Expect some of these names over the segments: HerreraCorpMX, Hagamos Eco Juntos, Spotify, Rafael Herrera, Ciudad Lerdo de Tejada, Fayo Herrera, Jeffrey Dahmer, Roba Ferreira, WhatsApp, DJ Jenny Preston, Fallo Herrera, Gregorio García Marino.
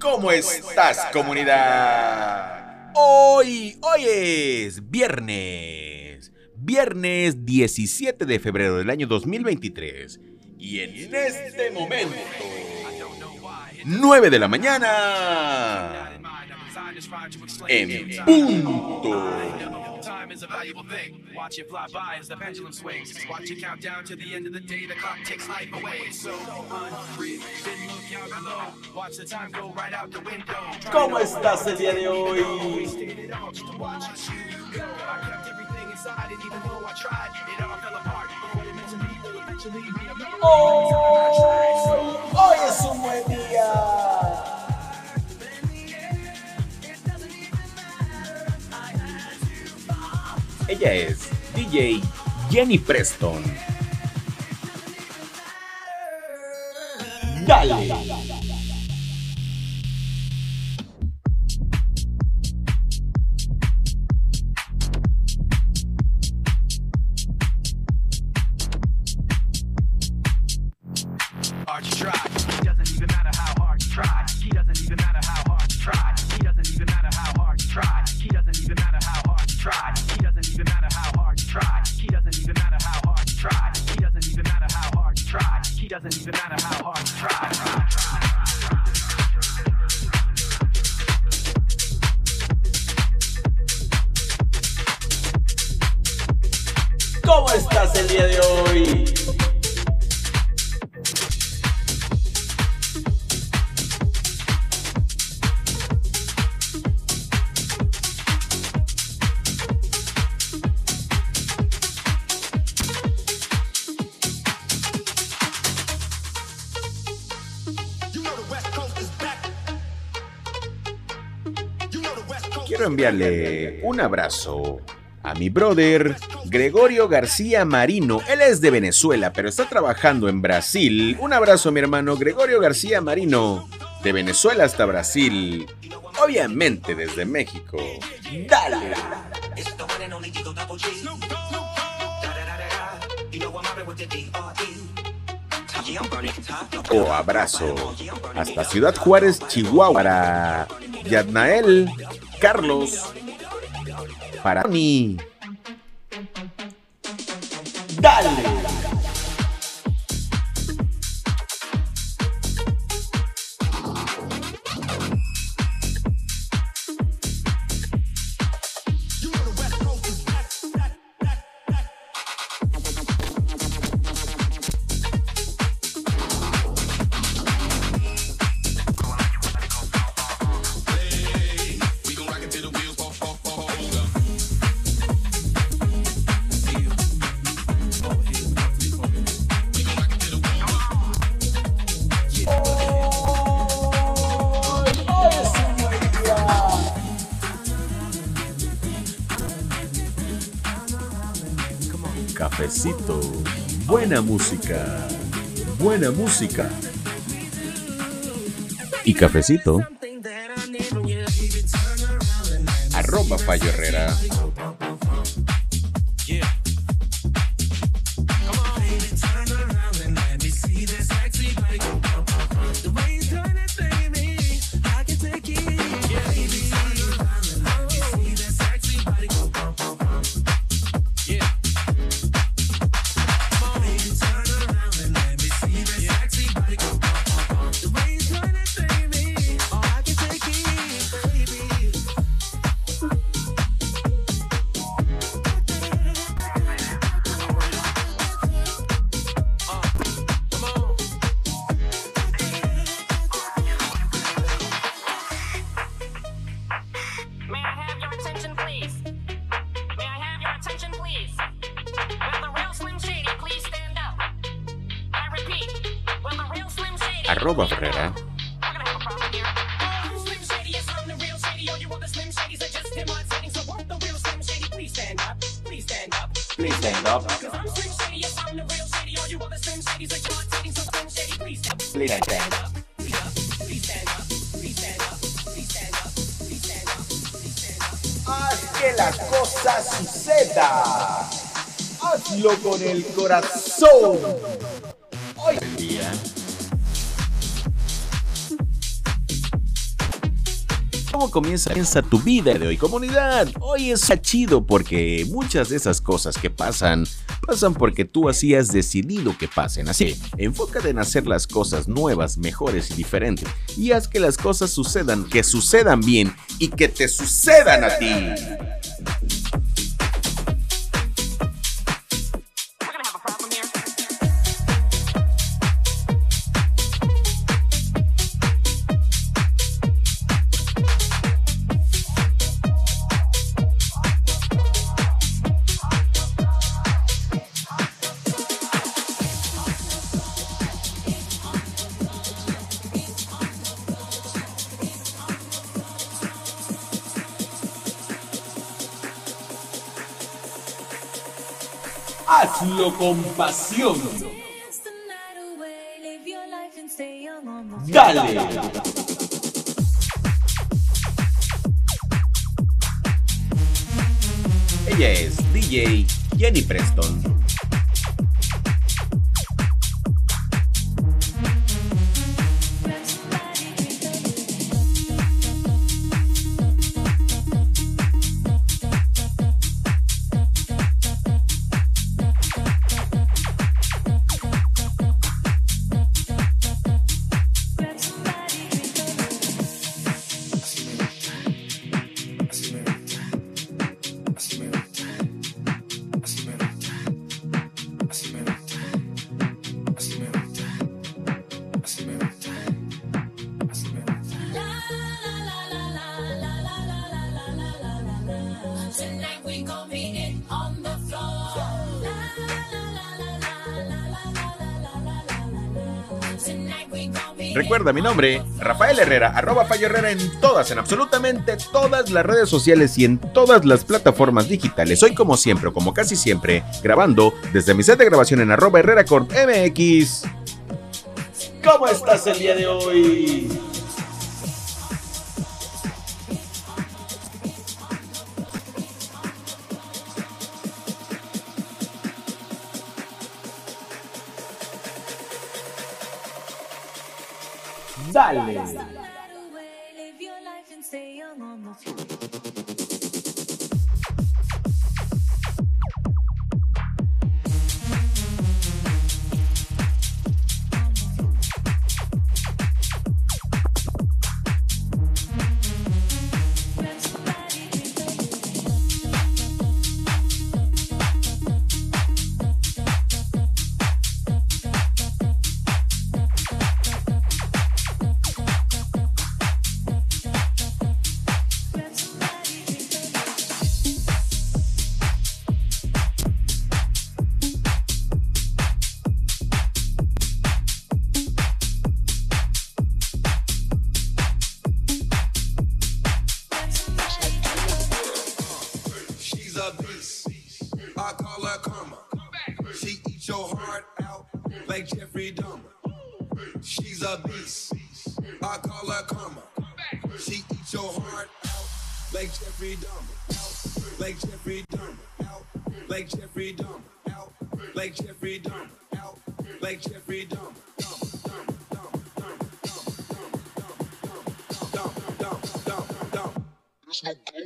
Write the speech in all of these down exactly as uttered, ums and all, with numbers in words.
¿Cómo estás, comunidad? Hoy, hoy es viernes, viernes diecisiete de febrero del año dos mil veintitrés. Y en este momento, nueve de la mañana, en punto. Time is a valuable thing. Watch it fly by as the pendulum swings. Watch it count down to the end of the day. The clock takes life away. It's so unreal. Didn't look out below. Watch the time go right out the window. ¿Cómo estás el día de hoy? Oh, hoy es un buen día. Ella es D J Jenny Preston. Dale. ¿Cómo estás el día de hoy? Quiero enviarle un abrazo a mi brother Gregorio García Marino. Él es de Venezuela, pero está trabajando en Brasil. Un abrazo, mi hermano Gregorio García Marino, de Venezuela hasta Brasil, obviamente desde México. ¡Dale! Oh, abrazo hasta Ciudad Juárez, Chihuahua, para Yadnael, Carlos, para mí. ¡Dale! Cafecito, buena música, buena música y cafecito. Arroba Fallo Herrera. Roba Ferreira. Haz que la cosa suceda. Hazlo con el corazón. Hoy día. cómo comienza tu vida de hoy, comunidad. Hoy es chido porque muchas de esas cosas que pasan, pasan porque tú así has decidido que pasen. Así, enfócate en hacer las cosas nuevas, mejores y diferentes, y haz que las cosas sucedan, que sucedan bien y que te sucedan a ti. Hazlo con pasión. Dale. Ella es D J Jenny Preston. Recuerda mi nombre, Rafael Herrera, arroba Fayo Herrera en todas, en absolutamente todas las redes sociales y en todas las plataformas digitales. Soy como siempre, o como casi siempre, grabando desde mi set de grabación en arroba HerreraCorpMX. ¿Cómo estás el día de hoy? Dale. I call her karma. She eats your heart out like Jeffrey Dahmer. She's a beast. I call her karma. She eats your heart out like Jeffrey Dahmer. Like Jeffrey Dahmer. Like Jeffrey Dahmer. Like Jeffrey Dahmer. Like Jeffrey Dahmer. There's no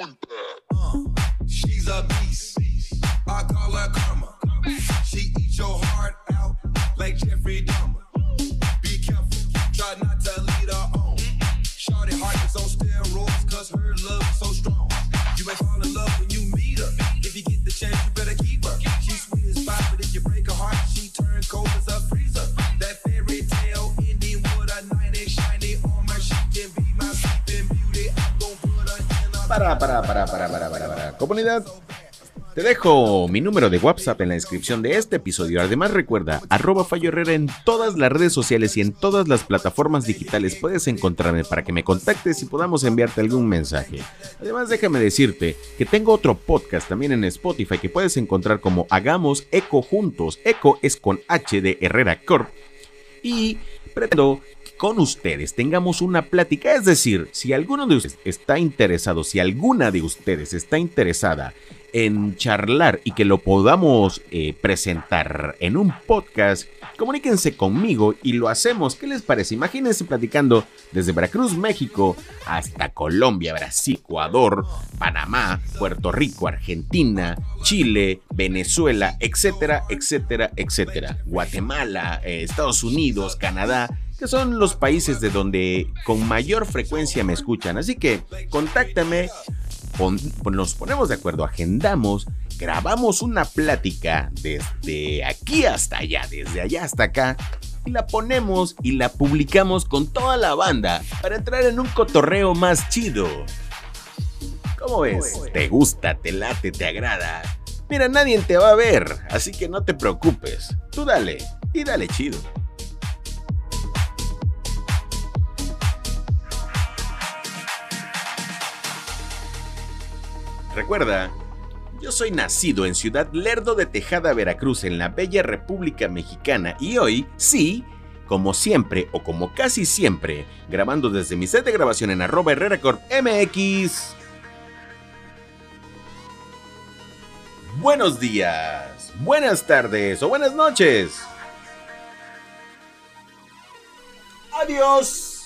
going back. She's a beast. I call her karma. She eats your heart out like Jeffrey Dahmer. Be careful, try not to lead her on. Shorty heart is on steroids, cause her love is so strong. You may fall in love when you meet her. If you get the chance, you better keep her. She's sweet as pie, but if you break her heart, she turn cold as a freezer. That fairy tale ending with a night and shiny armor. She can be my sleeping beauty. I'm gon' put her in a... Para, para, para, para, para, para, para. Comunidad. Te dejo mi número de WhatsApp en la descripción de este episodio. Además recuerda, arroba Fallo Herrera en todas las redes sociales y en todas las plataformas digitales puedes encontrarme para que me contactes y podamos enviarte algún mensaje. Además déjame decirte que tengo otro podcast también en Spotify que puedes encontrar como Hagamos Eco Juntos. Eco es con H de Herrera Corp. Y pretendo que con ustedes tengamos una plática. Es decir, si alguno de ustedes está interesado, si alguna de ustedes está interesada en charlar y que lo podamos eh, presentar en un podcast, comuníquense conmigo y lo hacemos. ¿Qué les parece? Imagínense platicando desde Veracruz, México, hasta Colombia, Brasil, Ecuador, Panamá, Puerto Rico, Argentina, Chile, Venezuela, etcétera, etcétera, etcétera. Guatemala, eh, Estados Unidos, Canadá, que son los países de donde con mayor frecuencia me escuchan. Así que contáctame, pon, nos ponemos de acuerdo, agendamos, grabamos una plática desde aquí hasta allá, desde allá hasta acá, y la ponemos y la publicamos con toda la banda para entrar en un cotorreo más chido. ¿Cómo ves? ¿Te gusta? ¿Te late? ¿Te agrada? Mira, nadie te va a ver, así que no te preocupes. Tú dale, y dale chido. Recuerda, yo soy nacido en Ciudad Lerdo de Tejada, Veracruz, en la bella República Mexicana, y hoy, sí, como siempre o como casi siempre, grabando desde mi set de grabación en arroba HerreraCorpMX. Buenos días, buenas tardes o buenas noches. Adiós.